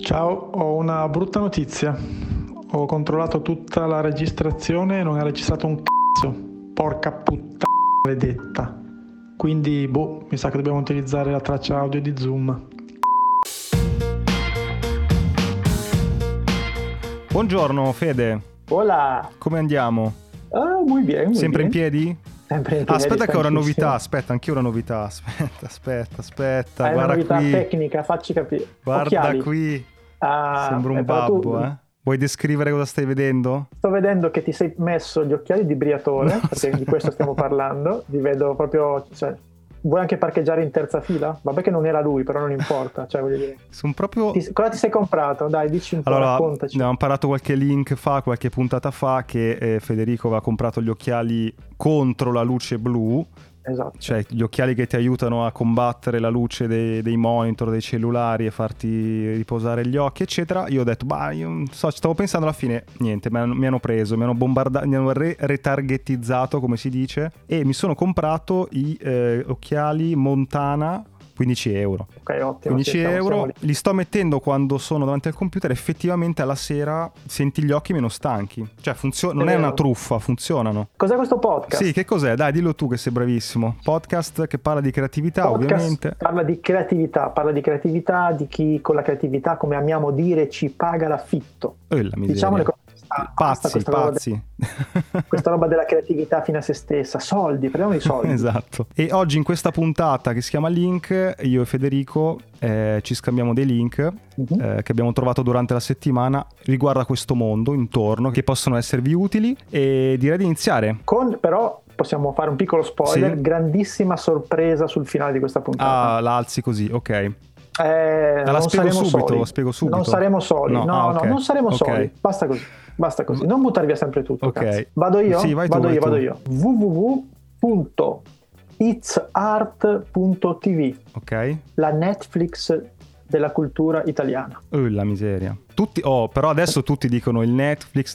Ciao, ho una brutta notizia. Ho controllato tutta la registrazione e non ha registrato un cazzo. Porca puttana maledetta. Quindi, mi sa che dobbiamo utilizzare la traccia audio di Zoom. Buongiorno Fede. Hola. Come andiamo? Ah, muy bien, muy sempre bien. In piedi? Sempre in piedi. Aspetta che ho una novità, aspetta. Hai guarda una novità qui. Tecnica, facci capire. Guarda occhiali. Qui. Ah, sembra un babbo, Vuoi descrivere cosa stai vedendo? Sto vedendo che ti sei messo gli occhiali di Briatore, perché di questo stiamo parlando. Ti vedo proprio, cioè, vuoi anche parcheggiare in terza fila? Vabbè che non era lui, però non importa, cioè voglio dire. Sono proprio... Cosa ti sei comprato? Dai, dici un po', allora, raccontaci. Abbiamo parlato qualche puntata fa, che Federico aveva comprato gli occhiali contro la luce blu. Esatto. Cioè gli occhiali che ti aiutano a combattere la luce dei monitor, dei cellulari, e farti riposare gli occhi, eccetera. Io ho detto, stavo pensando, alla fine niente, mi hanno preso, mi hanno bombardato, mi hanno retargetizzato, come si dice, e mi sono comprato i occhiali Montana, €15. Ok, ottimo. €15, li sto mettendo quando sono davanti al computer, effettivamente alla sera senti gli occhi meno stanchi. Cioè non è una truffa, funzionano. Cos'è questo podcast? Sì, che cos'è? Dai, dillo tu che sei bravissimo. Podcast che parla di creatività, podcast ovviamente. Parla di creatività, di chi con la creatività, come amiamo dire, ci paga l'affitto. Diciamo le cose. Questa roba della creatività fino a se stessa, parliamo di soldi. Esatto. E oggi in questa puntata che si chiama Link, io e Federico ci scambiamo dei link che abbiamo trovato durante la settimana riguardo a questo mondo intorno, che possono esservi utili, e direi di iniziare. Però possiamo fare un piccolo spoiler, sì. Grandissima sorpresa sul finale di questa puntata. Ah, la alzi così, ok. La spiego subito. Non saremo soli. Non saremo soli. Basta così. Non buttar via sempre tutto. Okay. Cazzo. Vado io? Sì, vado io. www.itsart.tv. Ok. La Netflix della cultura italiana. La miseria. Però adesso tutti dicono il Netflix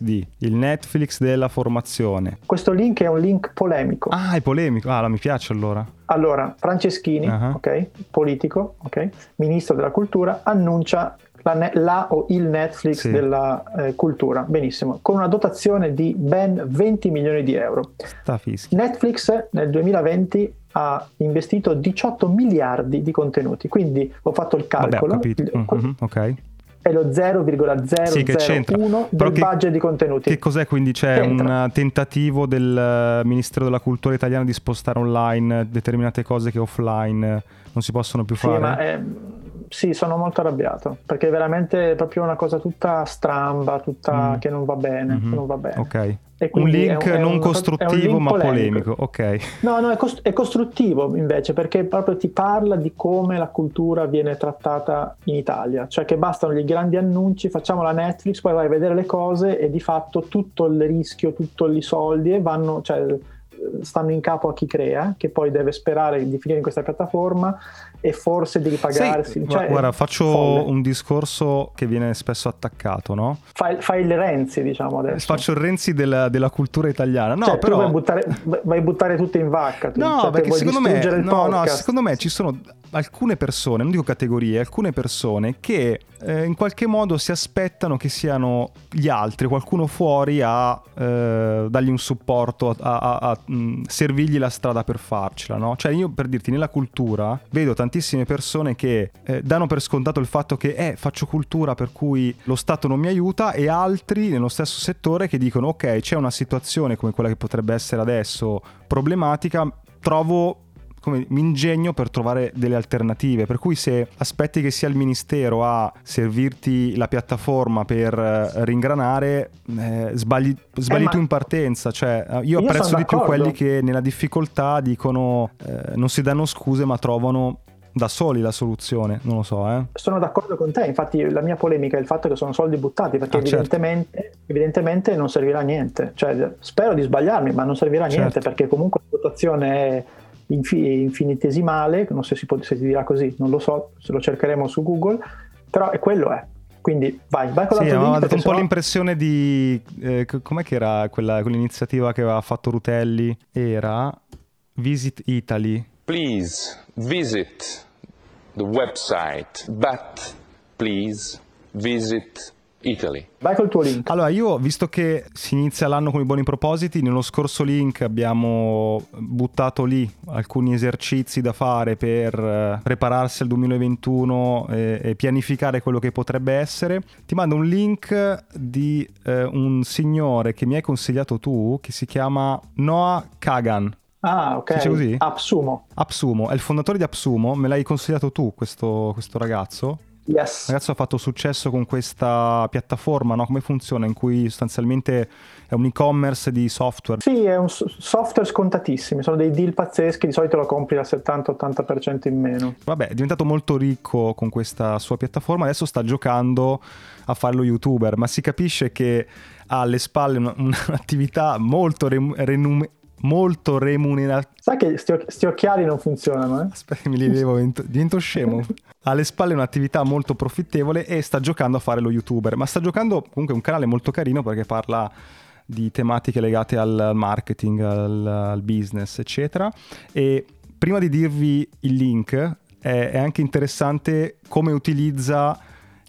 della formazione. Questo link è un link polemico. Ah, è polemico. Ah, mi piace allora. Allora, Franceschini, ok, politico, ok, ministro della cultura, annuncia il Netflix della cultura. Benissimo, con una dotazione di ben €20 milioni. Netflix nel 2020 ha investito 18 miliardi di contenuti, quindi ho fatto il calcolo. Vabbè, ho capito. Ok. È lo 0,001 del budget di contenuti. Che cos'è quindi? C'è un tentativo del Ministero della Cultura italiana di spostare online determinate cose che offline non si possono più fare? Sì, sono molto arrabbiato, perché è veramente proprio una cosa tutta stramba, tutta che non va bene, non va bene. Ok. Un link non costruttivo ma polemico. Ok. No, è costruttivo invece, perché proprio ti parla di come la cultura viene trattata in Italia, cioè che bastano gli grandi annunci, facciamo la Netflix, poi vai a vedere le cose e di fatto tutto il rischio, tutti i soldi stanno in capo a chi crea, che poi deve sperare di finire in questa piattaforma e forse di ripagarsi. Guarda, faccio un discorso che viene spesso attaccato, no? Fai il Renzi, diciamo adesso. Faccio il Renzi della cultura italiana. No, però vai buttare tutto in vacca. Perché secondo me ci sono alcune persone, non dico categorie, alcune persone che in qualche modo si aspettano che siano gli altri, qualcuno fuori a dargli un supporto, a servirgli la strada per farcela, no? Cioè io, per dirti, nella cultura vedo tantissime persone che danno per scontato il fatto che faccio cultura per cui lo Stato non mi aiuta, e altri nello stesso settore che dicono ok, c'è una situazione come quella che potrebbe essere adesso problematica, mi ingegno per trovare delle alternative. Per cui se aspetti che sia il ministero a servirti la piattaforma per ringranare, sbagli tu in partenza. Cioè io apprezzo di più quelli che nella difficoltà dicono non si danno scuse ma trovano da soli la soluzione, non lo so. Sono d'accordo con te, infatti la mia polemica è il fatto che sono soldi buttati, perché evidentemente non servirà a niente. Cioè spero di sbagliarmi, ma non servirà a niente, perché comunque la votazione è infinitesimale, non so se si dirà così, non lo so, se lo cercheremo su Google, però quello è. Quindi vai con l'altro link. Ha dato un po' l'impressione di com'è che era quell'iniziativa che aveva fatto Rutelli? Era Visit Italy. Please visit the website, but please visit Italy. Vai col tuo link. Allora, io, visto che si inizia l'anno con i buoni propositi, nello scorso link abbiamo buttato lì alcuni esercizi da fare per prepararsi al 2021 e pianificare quello che potrebbe essere. Ti mando un link di un signore che mi hai consigliato tu, che si chiama Noah Kagan. Ah, ok. Dice così? AppSumo. AppSumo, è il fondatore di AppSumo, me l'hai consigliato tu questo ragazzo. Yes. Il ragazzo ha fatto successo con questa piattaforma, no? Come funziona? In cui sostanzialmente è un e-commerce di software. Sì, è un software scontatissimo, sono dei deal pazzeschi, di solito lo compri al 70-80% in meno. Vabbè, è diventato molto ricco con questa sua piattaforma, adesso sta giocando a farlo youtuber, ma si capisce che ha alle spalle un'attività molto molto remunerata. Sai che sti occhiali non funzionano, eh? Aspetta, mi li devo, divento scemo. Alle spalle un'attività molto profittevole e sta giocando a fare lo youtuber, ma sta giocando comunque un canale molto carino perché parla di tematiche legate al marketing, al business, eccetera. E prima di dirvi il link, è anche interessante come utilizza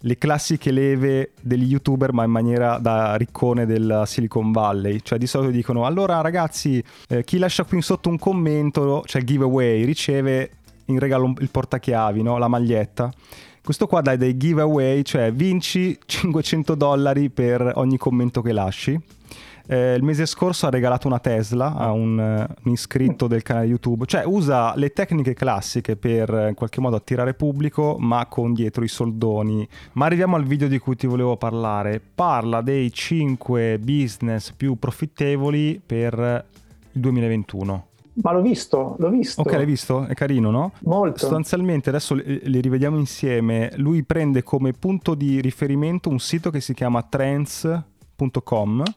le classiche leve degli youtuber, ma in maniera da riccone del Silicon Valley. Cioè, di solito dicono: allora ragazzi, chi lascia qui in sotto un commento, cioè il giveaway, riceve in regalo il portachiavi, no? La maglietta. Questo qua dà dei giveaway, cioè vinci $500 per ogni commento che lasci. Il mese scorso ha regalato una Tesla a un iscritto del canale YouTube. Cioè usa le tecniche classiche per in qualche modo attirare pubblico, ma con dietro i soldoni. Ma arriviamo al video di cui ti volevo parlare. Parla dei 5 business più profittevoli per il 2021. Ma l'ho visto. Ok, l'hai visto? È carino, no? Molto. Sostanzialmente adesso li rivediamo insieme. Lui prende come punto di riferimento un sito che si chiama Trends.com.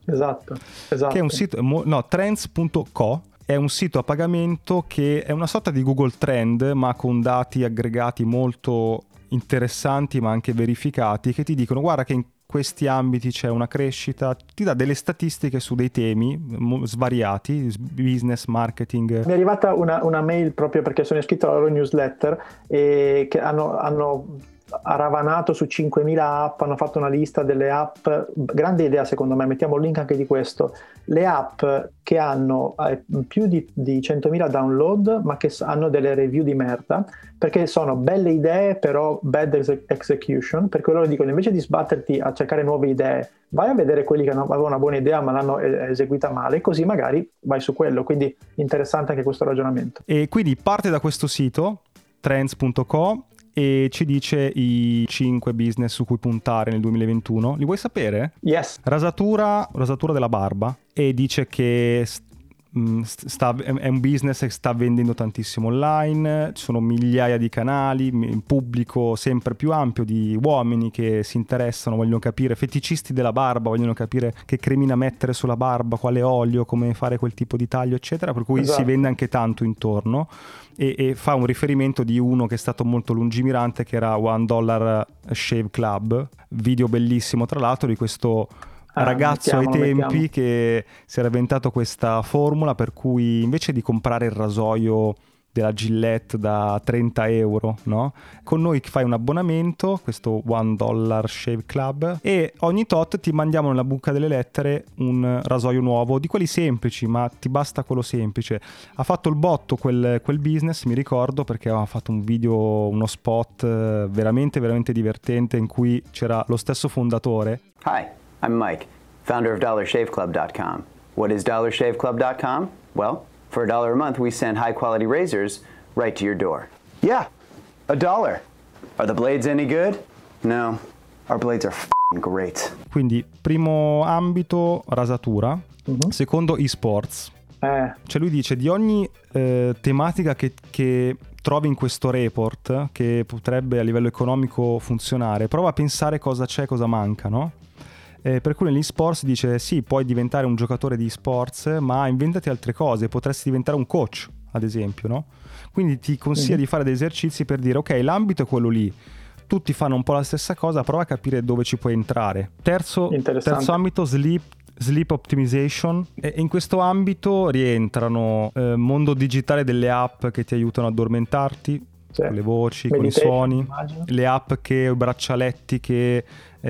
Esatto. Che è un sito, no, Trends.co è un sito a pagamento che è una sorta di Google Trend, ma con dati aggregati molto interessanti, ma anche verificati, che ti dicono: guarda che in questi ambiti c'è una crescita, ti dà delle statistiche su dei temi svariati, business, marketing. Mi è arrivata una mail proprio perché sono iscritto alla loro newsletter e che hanno ravanato su 5.000 app, hanno fatto una lista delle app, grande idea secondo me, mettiamo il link anche di questo, le app che hanno più di 100.000 download ma che hanno delle review di merda, perché sono belle idee però bad execution, perché loro dicono: invece di sbatterti a cercare nuove idee, vai a vedere quelli che avevano una buona idea ma l'hanno eseguita male, così magari vai su quello. Quindi interessante anche questo ragionamento. E quindi parte da questo sito trends.co e ci dice i 5 business su cui puntare nel 2021. Li vuoi sapere? Yes. Rasatura della barba, e dice che è un business che sta vendendo tantissimo online, ci sono migliaia di canali, un pubblico sempre più ampio di uomini che si interessano, vogliono capire, feticisti della barba, vogliono capire che cremina mettere sulla barba, quale olio, come fare quel tipo di taglio, eccetera, per cui esatto. Si vende anche tanto intorno e fa un riferimento di uno che è stato molto lungimirante, che era One Dollar Shave Club, video bellissimo tra l'altro di questo ragazzo ai tempi che si era inventato questa formula per cui invece di comprare il rasoio della Gillette da €30, no? Con noi fai un abbonamento, questo One Dollar Shave Club, e ogni tot ti mandiamo nella buca delle lettere un rasoio nuovo, di quelli semplici, ma ti basta quello semplice. Ha fatto il botto quel business, mi ricordo, perché ha fatto un video, uno spot veramente veramente divertente in cui c'era lo stesso fondatore. Hi, I'm Mike, founder of DollarShaveClub.com. What is DollarShaveClub.com? Well, for $1 a month, we send high-quality razors right to your door. Yeah, $1. Are the blades any good? No, our blades are f***ing great. Quindi, primo ambito, rasatura. Mm-hmm. Secondo, esports. Cioè lui dice di ogni tematica che trovi in questo report, che potrebbe a livello economico funzionare, prova a pensare cosa c'è, cosa manca, no? Per cui negli sports dice: sì, puoi diventare un giocatore di sports, ma inventati altre cose, potresti diventare un coach, ad esempio, no? Quindi ti consiglia di fare degli esercizi per dire: ok, l'ambito è quello lì, tutti fanno un po' la stessa cosa, prova a capire dove ci puoi entrare. Terzo ambito, sleep optimization, e in questo ambito rientrano mondo digitale delle app che ti aiutano ad addormentarti, cioè, con le voci, con i suoni, immagino. Le app che, braccialetti che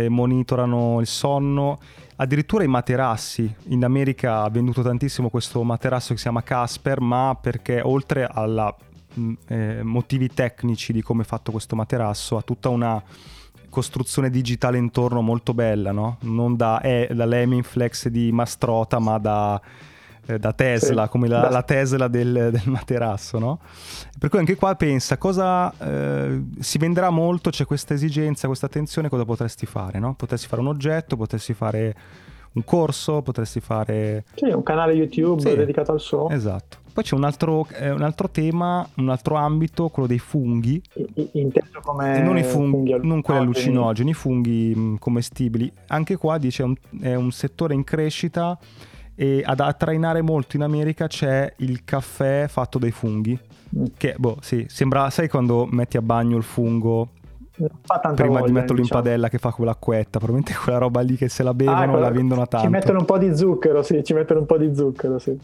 monitorano il sonno, addirittura i materassi. In America ha venduto tantissimo questo materasso che si chiama Casper, ma perché oltre alla motivi tecnici di come è fatto questo materasso, ha tutta una costruzione digitale intorno molto bella, no? Non da Leminflex di Mastrota, ma da Tesla, sì, come la Tesla del materasso, no? Per cui anche qua pensa cosa si venderà molto, c'è questa esigenza, questa attenzione, cosa potresti fare, no? Potresti fare un oggetto, potresti fare un corso, potresti fare... Sì, un canale YouTube, sì, dedicato al suono. Esatto. Poi c'è un altro tema, un altro ambito, quello dei funghi. Inteso come... Non i funghi, non quelli allucinogeni, i funghi commestibili. Anche qua dice è un settore in crescita e a trainare molto in America c'è il caffè fatto dai funghi. Che, sì, sembra... Sai quando metti a bagno il fungo... Fa tanta prima voglia, di metterlo, diciamo, in padella, che fa quell'acquetta, probabilmente quella roba lì che se la bevono la vendono tanto. Ci mettono un po' di zucchero, sì,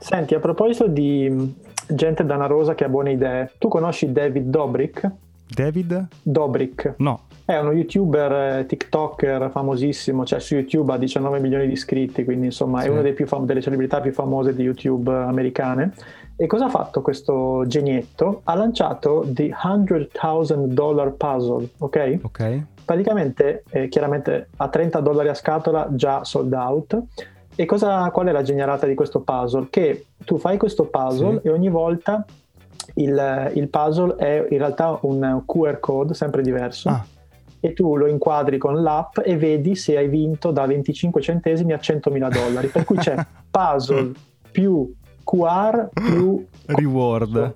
Senti, a proposito di gente danarosa che ha buone idee, tu conosci David Dobrik? David? Dobrik. No. È uno youtuber, tiktoker famosissimo, cioè su YouTube ha 19 milioni di iscritti, quindi insomma sì, è una delle celebrità più famose di YouTube americane. E cosa ha fatto questo genietto? Ha lanciato The $100,000 Puzzle, ok? Ok. Praticamente, chiaramente a $30 a scatola già sold out. E qual è la genialata di questo puzzle? Che tu fai questo puzzle, sì, e ogni volta il puzzle è in realtà un QR code sempre diverso. Ah. E tu lo inquadri con l'app e vedi se hai vinto da 25 centesimi a $100,000, per cui c'è puzzle più QR più reward.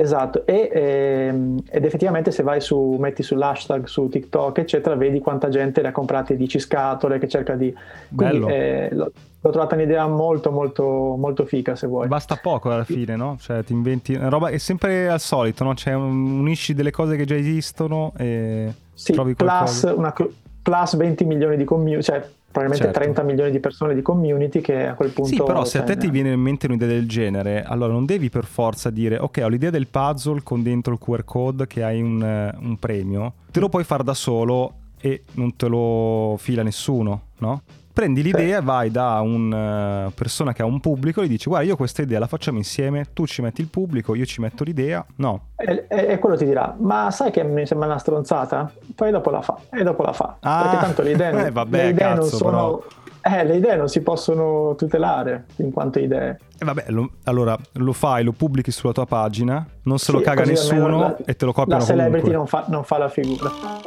Esatto, ed effettivamente se vai metti sull'hashtag su TikTok eccetera, vedi quanta gente le ha comprate 10 scatole che cerca di... Bello. Quindi, l'ho trovata un'idea molto molto molto fica, se vuoi. Basta poco alla fine, no? Cioè ti inventi una roba, è sempre al solito, no? Cioè unisci delle cose che già esistono e sì, trovi qualcosa. Plus 20 milioni di community, cioè probabilmente, certo, 30 milioni di persone di community che a quel punto... Sì, però se a te ti viene in mente un'idea del genere, allora non devi per forza dire ok, ho l'idea del puzzle con dentro il QR code che hai un premio, te lo puoi fare da solo e non te lo fila nessuno, no? Prendi l'idea, sì, vai da una persona che ha un pubblico e gli dici guarda, io questa idea la facciamo insieme, tu ci metti il pubblico, io ci metto l'idea, no? E quello ti dirà ma sai che mi sembra una stronzata? Poi dopo la fa, e dopo la fa, perché tanto le idee non, vabbè, le idee cazzo, non sono... le idee non si possono tutelare in quanto idee. Allora lo fai, lo pubblichi sulla tua pagina, non se lo caga nessuno e te lo copiano comunque. La celebrity non fa la figura.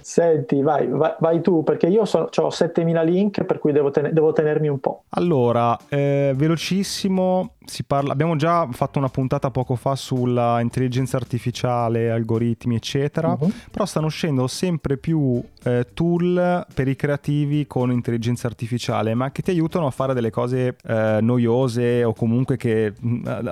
Senti, vai tu, perché io ho 7000 link per cui devo tenermi un po'. Allora, velocissimo, abbiamo già fatto una puntata poco fa sulla intelligenza artificiale, algoritmi eccetera, però stanno uscendo sempre più tool per i creativi con intelligenza artificiale, ma che ti aiutano a fare delle cose noiose o comunque che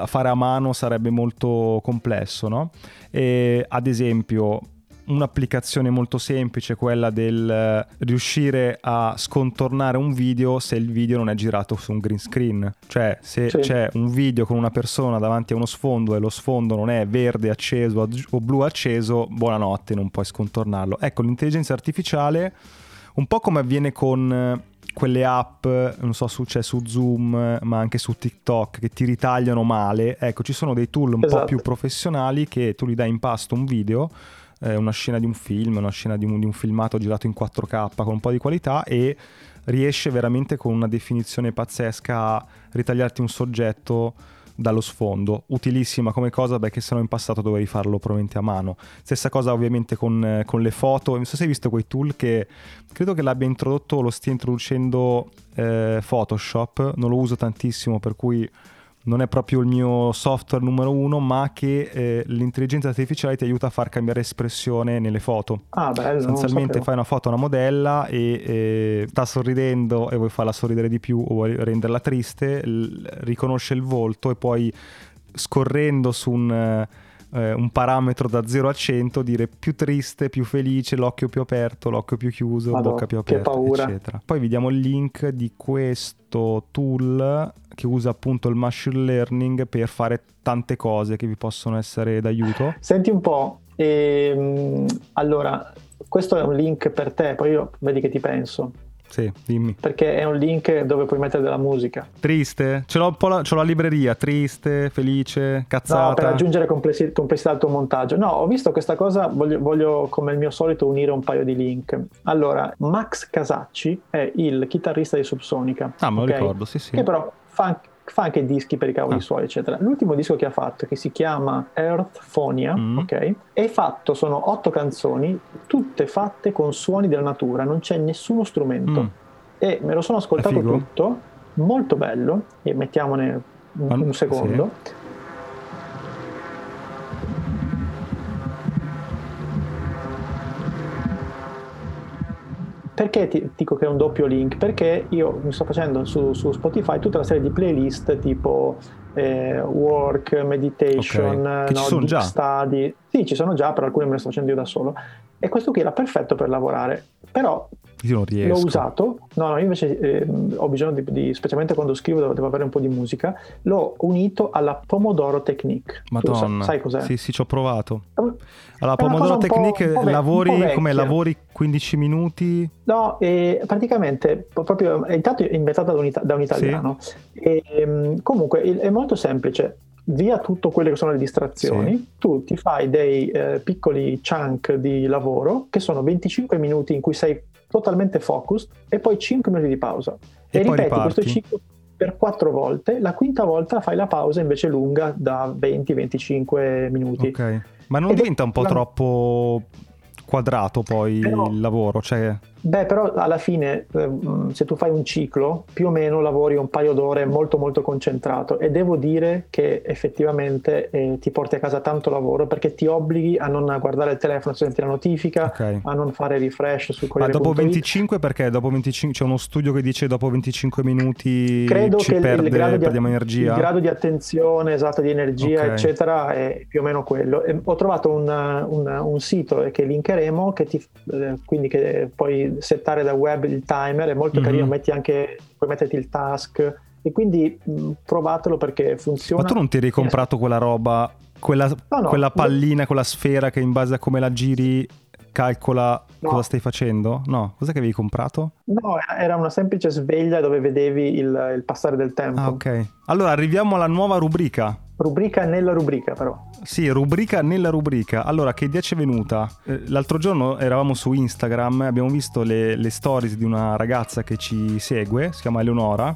fare a mano sarebbe molto complesso, no? E, ad esempio, un'applicazione molto semplice è quella del riuscire a scontornare un video se il video non è girato su un green screen, cioè se c'è un video con una persona davanti a uno sfondo e lo sfondo non è verde acceso o blu acceso, buonanotte, non puoi scontornarlo. Ecco, l'intelligenza artificiale, un po' come avviene con quelle app, non so se c'è su Zoom ma anche su TikTok, che ti ritagliano male, ecco, ci sono dei tool un esatto. po' più professionali che tu gli dai in pasto un video, una scena di un film, una scena di un filmato girato in 4K con un po' di qualità, e riesce veramente con una definizione pazzesca a ritagliarti un soggetto dallo sfondo. Utilissima come cosa, perché sennò in passato dovevi farlo probabilmente a mano. Stessa cosa ovviamente con le foto. Non so se hai visto quei tool che credo che l'abbia introdotto, lo stia introducendo Photoshop. Non lo uso tantissimo, per cui non è proprio il mio software numero uno, ma che l'intelligenza artificiale ti aiuta a far cambiare espressione nelle foto. Ah, bello. Sostanzialmente fai una foto a una modella e sta sorridendo e vuoi farla sorridere di più o vuoi renderla triste, riconosce il volto e poi, scorrendo su un parametro da 0 a 100, dire più triste, più felice, l'occhio più aperto, l'occhio più chiuso, Madonna, bocca più aperta, eccetera. Poi vediamo il link di questo tool che usa appunto il machine learning per fare tante cose che vi possono essere d'aiuto. Senti un po', allora questo è un link per te, poi io vedi che ti penso. Sì, dimmi. Perché è un link dove puoi mettere della musica triste, ce l'ho un po' la libreria triste, felice, cazzata, no, per aggiungere complessità al tuo montaggio. No, ho visto questa cosa, voglio come il mio solito unire un paio di link. Allora, Max Casacci è il chitarrista di Subsonica. Ah, me lo ricordo, sì sì. Che però fa anche dischi per i cavoli suoi, eccetera. L'ultimo disco che ha fatto, che si chiama Earthphonia, ok? È fatto, sono 8 canzoni, tutte fatte con suoni della natura, non c'è nessuno strumento. E me lo sono ascoltato tutto, molto bello, e mettiamone un secondo. Sì. Perché ti dico che è un doppio link? Perché io mi sto facendo su Spotify tutta una serie di playlist tipo work, meditation, okay. No, deep già. Study. Sì, ci sono già, però alcune me le sto facendo io da solo. E questo qui era perfetto per lavorare, però io non riesco. L'ho usato. No, io invece ho bisogno di, specialmente quando scrivo devo avere un po' di musica. L'ho unito alla Pomodoro Technique. Madonna, sai cos'è? Sì, ci ho provato. Allora, Pomodoro Technique, un po' lavori come lavori 15 minuti? No, praticamente proprio intanto è inventata da un italiano. Sì. E, comunque è molto semplice. Via tutto quelle che sono le distrazioni, sì. Tu ti fai dei piccoli chunk di lavoro che sono 25 minuti in cui sei totalmente focused e poi 5 minuti di pausa e ripeti riparti. Questo ciclo per 4 volte, la quinta volta fai la pausa invece lunga da 20-25 minuti. Ok, ma non diventa un po' troppo quadrato poi il lavoro? Cioè... Beh, però alla fine se tu fai un ciclo più o meno lavori un paio d'ore molto molto concentrato, e devo dire che effettivamente ti porti a casa tanto lavoro, perché ti obblighi a non guardare il telefono, a sentire la notifica, okay. A non fare refresh su Corriere. Ma dopo 25 perché? Dopo 25 c'è uno studio che dice dopo 25 minuti credo ci che perdiamo energia? Il grado di attenzione, esatto, di energia, okay. eccetera, è più o meno quello. E ho trovato un sito che linkeremo, che ti quindi che poi settare da web il timer, è molto carino, puoi metterti il task, e quindi provatelo perché funziona. Ma tu non ti eri comprato quella roba, quella pallina, quella sfera che in base a come la giri calcola cosa stai facendo? No, cos'è che avevi comprato? No, era una semplice sveglia dove vedevi il passare del tempo. Ah, ok. Allora arriviamo alla nuova rubrica. Rubrica nella rubrica, però. Sì, rubrica nella rubrica. Allora, che idea ci è venuta? L'altro giorno eravamo su Instagram, abbiamo visto le stories di una ragazza che ci segue, si chiama Eleonora,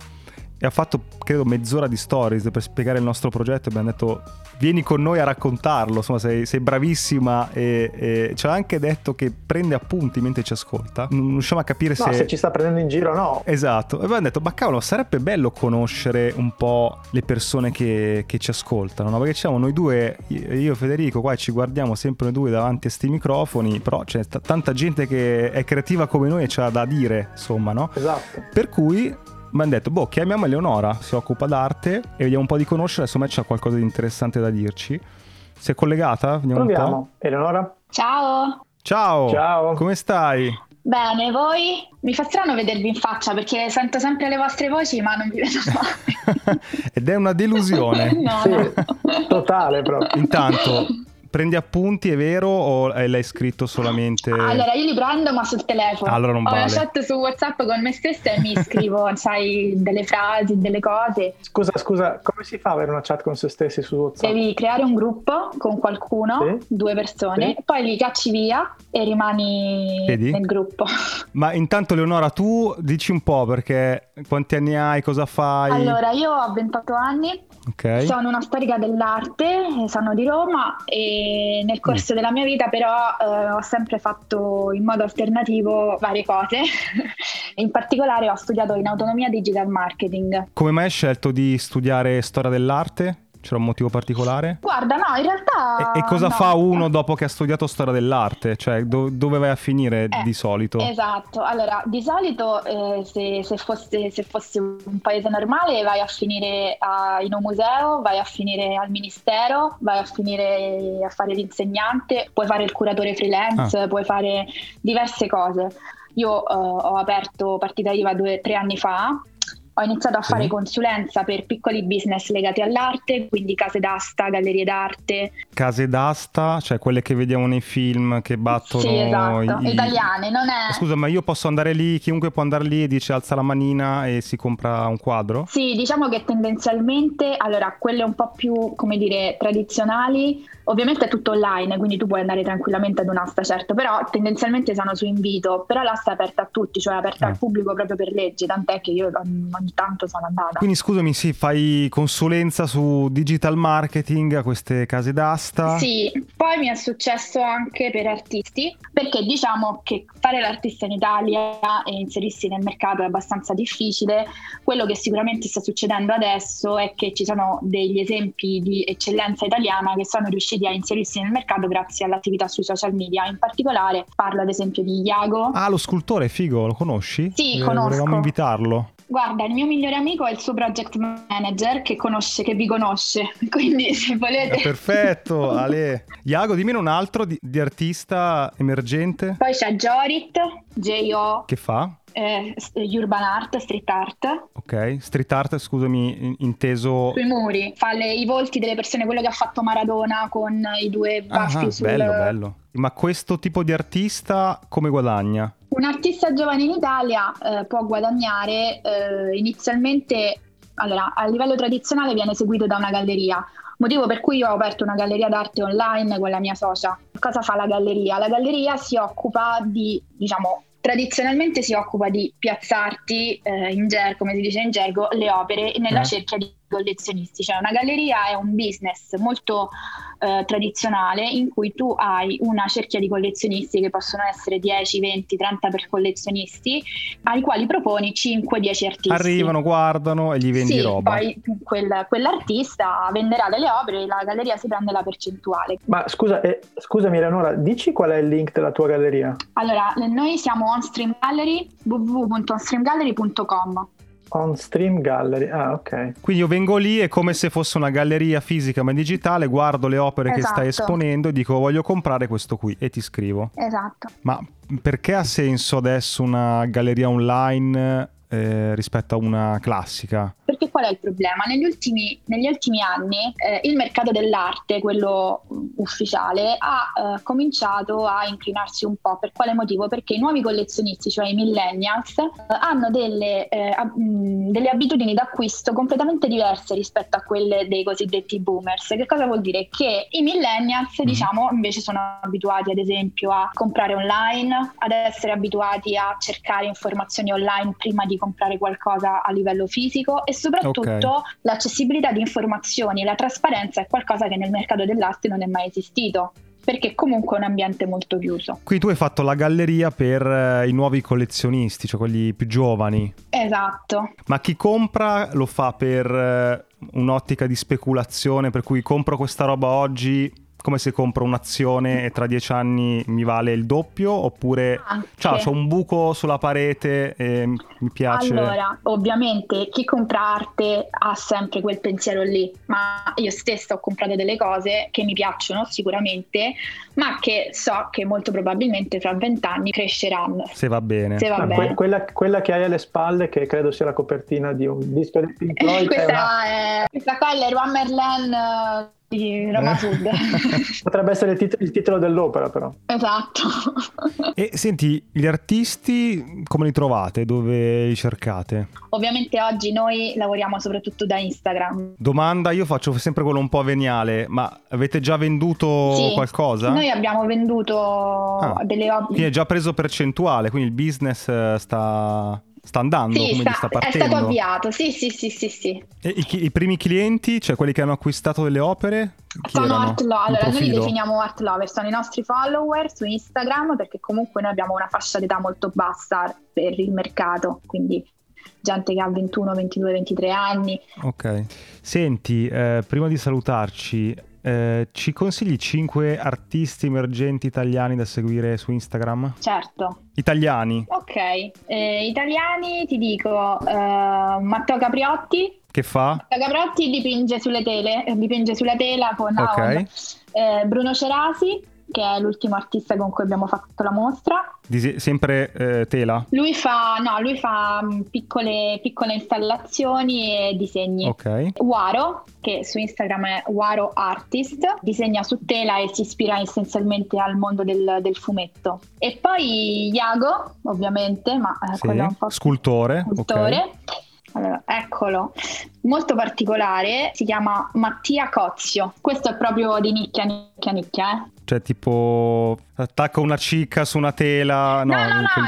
e ha fatto, credo, mezz'ora di stories per spiegare il nostro progetto. Abbiamo detto, vieni con noi a raccontarlo, insomma sei bravissima, e ci ha anche detto che prende appunti mentre ci ascolta. Non riusciamo a capire se ci sta prendendo in giro o no. Esatto, e abbiamo detto, ma cavolo, sarebbe bello conoscere un po' le persone che ci ascoltano, no? Perché diciamo, noi due, io e Federico, qua ci guardiamo sempre noi due davanti a sti microfoni, però c'è tanta gente che è creativa come noi e c'ha da dire, insomma, no? Esatto. Per cui... mi hanno detto, chiamiamo Eleonora, si occupa d'arte, e vediamo un po' di conoscere, insomma c'ha qualcosa di interessante da dirci. Si è collegata? Vediamo Proviamo. Un po'. Eleonora? Ciao! Ciao! Come stai? Bene, voi? Mi fa strano vedervi in faccia perché sento sempre le vostre voci ma non vi vedo mai. Ed è una delusione. No. Sì, totale proprio. Intanto... prendi appunti, è vero, o l'hai scritto solamente? Allora, io li prendo ma sul telefono. Allora non vale. Ho una chat su WhatsApp con me stessa e mi scrivo, sai, delle frasi, delle cose. Scusa, come si fa ad avere una chat con se stessi su WhatsApp? Devi creare un gruppo con qualcuno, sì, due persone, sì, poi li cacci via e rimani, vedi, nel gruppo. Ma intanto, Eleonora, tu dici un po', perché quanti anni hai, cosa fai? Allora, io ho 28 anni. Okay. Sono una storica dell'arte, sono di Roma e nel corso della mia vita però ho sempre fatto in modo alternativo varie cose. In particolare ho studiato in autonomia digital marketing. Come mai hai scelto di studiare storia dell'arte? C'era un motivo particolare? Guarda, no, in realtà... E cosa fa uno dopo che ha studiato storia dell'arte? Cioè, dove vai a finire di solito? Esatto, allora, di solito se fossi un paese normale vai a finire in un museo, vai a finire al ministero, vai a finire a fare l'insegnante, puoi fare il curatore freelance, puoi fare diverse cose. Io ho aperto partita IVA 2 o 3 anni fa. Ho iniziato a fare consulenza per piccoli business legati all'arte, quindi case d'asta, gallerie d'arte. Case d'asta, cioè quelle che vediamo nei film che battono... Sì, esatto, italiane, non è... Scusa, ma io posso andare lì, chiunque può andare lì e dice alza la manina e si compra un quadro? Sì, diciamo che tendenzialmente, allora, quelle un po' più, come dire, tradizionali, ovviamente è tutto online, quindi tu puoi andare tranquillamente ad un'asta, certo, però tendenzialmente sono su invito, però l'asta è aperta a tutti, cioè è aperta al pubblico proprio per legge, tant'è che io... ogni tanto sono andata. Quindi scusami, sì, fai consulenza su digital marketing a queste case d'asta? Sì, poi mi è successo anche per artisti, perché diciamo che fare l'artista in Italia e inserirsi nel mercato è abbastanza difficile. Quello che sicuramente sta succedendo adesso è che ci sono degli esempi di eccellenza italiana che sono riusciti a inserirsi nel mercato grazie all'attività sui social media. In particolare parlo ad esempio di Iago. Ah, lo scultore, figo, lo conosci? Sì, conosco. Volevamo invitarlo. Guarda, il mio migliore amico è il suo project manager che vi conosce, quindi se volete... Perfetto, Ale. Iago, dimmi un altro di artista emergente. Poi c'è Jorit, J.O. Che fa? Urban art, street art. Ok, street art, scusami, inteso... Sui muri, fa i volti delle persone, quello che ha fatto Maradona con i due baffi sul... Bello, bello. Ma questo tipo di artista come guadagna? Un artista giovane in Italia può guadagnare inizialmente, allora, a livello tradizionale viene seguito da una galleria, motivo per cui io ho aperto una galleria d'arte online con la mia socia. Cosa fa la galleria? La galleria si occupa di, diciamo, tradizionalmente si occupa di piazzarti come si dice in gergo, le opere nella cerchia di collezionisti. Cioè una galleria è un business molto tradizionale in cui tu hai una cerchia di collezionisti che possono essere 10, 20, 30 per collezionisti, ai quali proponi 5-10 artisti. Arrivano, guardano e gli vendi roba. Poi quell'artista venderà delle opere e la galleria si prende la percentuale. Ma scusami Eleonora, dici qual è il link della tua galleria? Allora, noi siamo Onstream Gallery, www.onstreamgallery.com. Onstream Gallery, ok. Quindi io vengo lì, è come se fosse una galleria fisica ma digitale, guardo le opere che stai esponendo e dico voglio comprare questo qui e ti scrivo. Esatto. Ma perché ha senso adesso una galleria online rispetto a una classica? Perché qual è il problema? Negli ultimi anni il mercato dell'arte, quello ufficiale, ha cominciato a inclinarsi un po'. Per quale motivo? Perché i nuovi collezionisti, cioè i millennials, hanno delle abitudini d'acquisto completamente diverse rispetto a quelle dei cosiddetti boomers. Che cosa vuol dire? Che i millennials, diciamo, invece sono abituati ad esempio a comprare online, ad essere abituati a cercare informazioni online prima di comprare qualcosa a livello fisico, e soprattutto l'accessibilità di informazioni, la trasparenza è qualcosa che nel mercato dell'arte non è mai esistito, perché comunque è un ambiente molto chiuso. Qui tu hai fatto la galleria per i nuovi collezionisti, cioè quelli più giovani. Esatto. Ma chi compra lo fa per un'ottica di speculazione, per cui compro questa roba oggi come se compro un'azione e tra 10 anni mi vale il doppio, oppure ciao, c'ho un buco sulla parete e mi piace. Allora, ovviamente chi compra arte ha sempre quel pensiero lì, ma io stessa ho comprato delle cose che mi piacciono sicuramente, ma che so che molto probabilmente fra 20 anni cresceranno. Se va bene. Quella che hai alle spalle, che credo sia la copertina di un disco di Pink Floyd. Questa qua è Leroy Merlin di roba food. Potrebbe essere il titolo dell'opera, però. Esatto. E senti, gli artisti come li trovate? Dove li cercate? Ovviamente oggi noi lavoriamo soprattutto da Instagram. Domanda, io faccio sempre quello un po' veniale, ma avete già venduto qualcosa? Noi abbiamo venduto delle hobby. Quindi è già preso percentuale, quindi il business sta andando, sta partendo. È stato avviato, sì. E i primi clienti, cioè quelli che hanno acquistato delle opere? Sono art lover, allora noi li definiamo art lover, sono i nostri follower su Instagram, perché comunque noi abbiamo una fascia d'età molto bassa per il mercato, quindi gente che ha 21, 22, 23 anni. Ok, senti, prima di salutarci, ci consigli 5 artisti emergenti italiani da seguire su Instagram? Certo. Italiani? Ok, italiani ti dico Matteo Capriotti. Che fa? Matteo Capriotti dipinge sulla tela con Aon. Bruno Cerasi, che è l'ultimo artista con cui abbiamo fatto la mostra. Sempre tela? Lui fa piccole installazioni e disegni. Ok. Waro, che su Instagram è Waro Artist, disegna su tela e si ispira essenzialmente al mondo del fumetto. E poi Iago, ovviamente, ma quello è un po' scultore. Okay. Allora, eccolo, molto particolare, si chiama Mattia Cozio. Questo è proprio di nicchia. Cioè tipo attacca una cicca su una tela,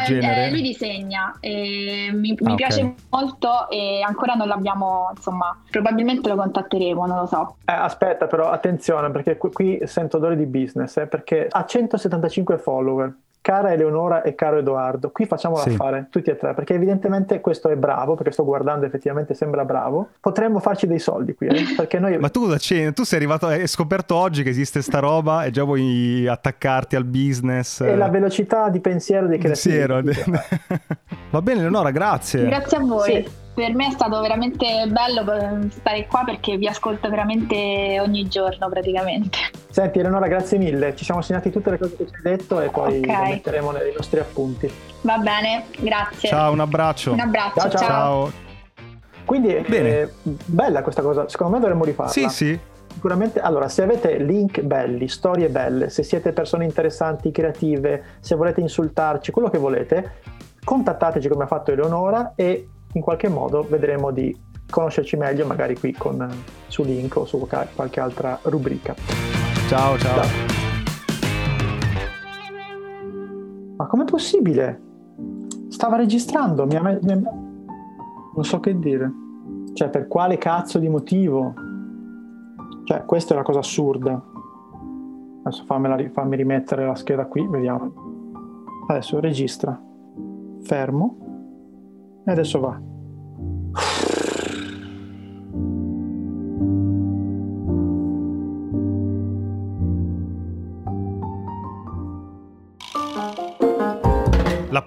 genere. Lui disegna, mi piace molto e ancora non l'abbiamo, insomma, probabilmente lo contatteremo, non lo so. Aspetta però, attenzione, perché qui sento odore di business, perché ha 175 follower. Cara Eleonora e caro Edoardo, qui facciamola fare tutti e tre, perché evidentemente questo è bravo, perché sto guardando, effettivamente sembra bravo. Potremmo farci dei soldi qui, perché noi... Ma tu sei arrivato, hai scoperto oggi che esiste sta roba e già vuoi attaccarti al business. E la velocità di pensiero dei creativi. Va bene Eleonora, grazie. Grazie a voi. Sì. Per me è stato veramente bello stare qua, perché vi ascolto veramente ogni giorno praticamente. Senti Eleonora, grazie mille, ci siamo segnati tutte le cose che ci hai detto e poi le metteremo nei nostri appunti. Va bene, grazie. Ciao, un abbraccio. Ciao. Quindi bella questa cosa, secondo me dovremmo rifarla. Sì. Sicuramente, allora, se avete link belli, storie belle, se siete persone interessanti, creative, se volete insultarci, quello che volete, contattateci come ha fatto Eleonora e in qualche modo vedremo di conoscerci meglio, magari qui su link o su qualche altra rubrica. Ciao. Ma com'è possibile? Stava registrando, non so che dire. Cioè, per quale cazzo di motivo? Cioè, questa è una cosa assurda. Adesso fammi rimettere la scheda qui, vediamo. Adesso registra. Fermo. E adesso va. La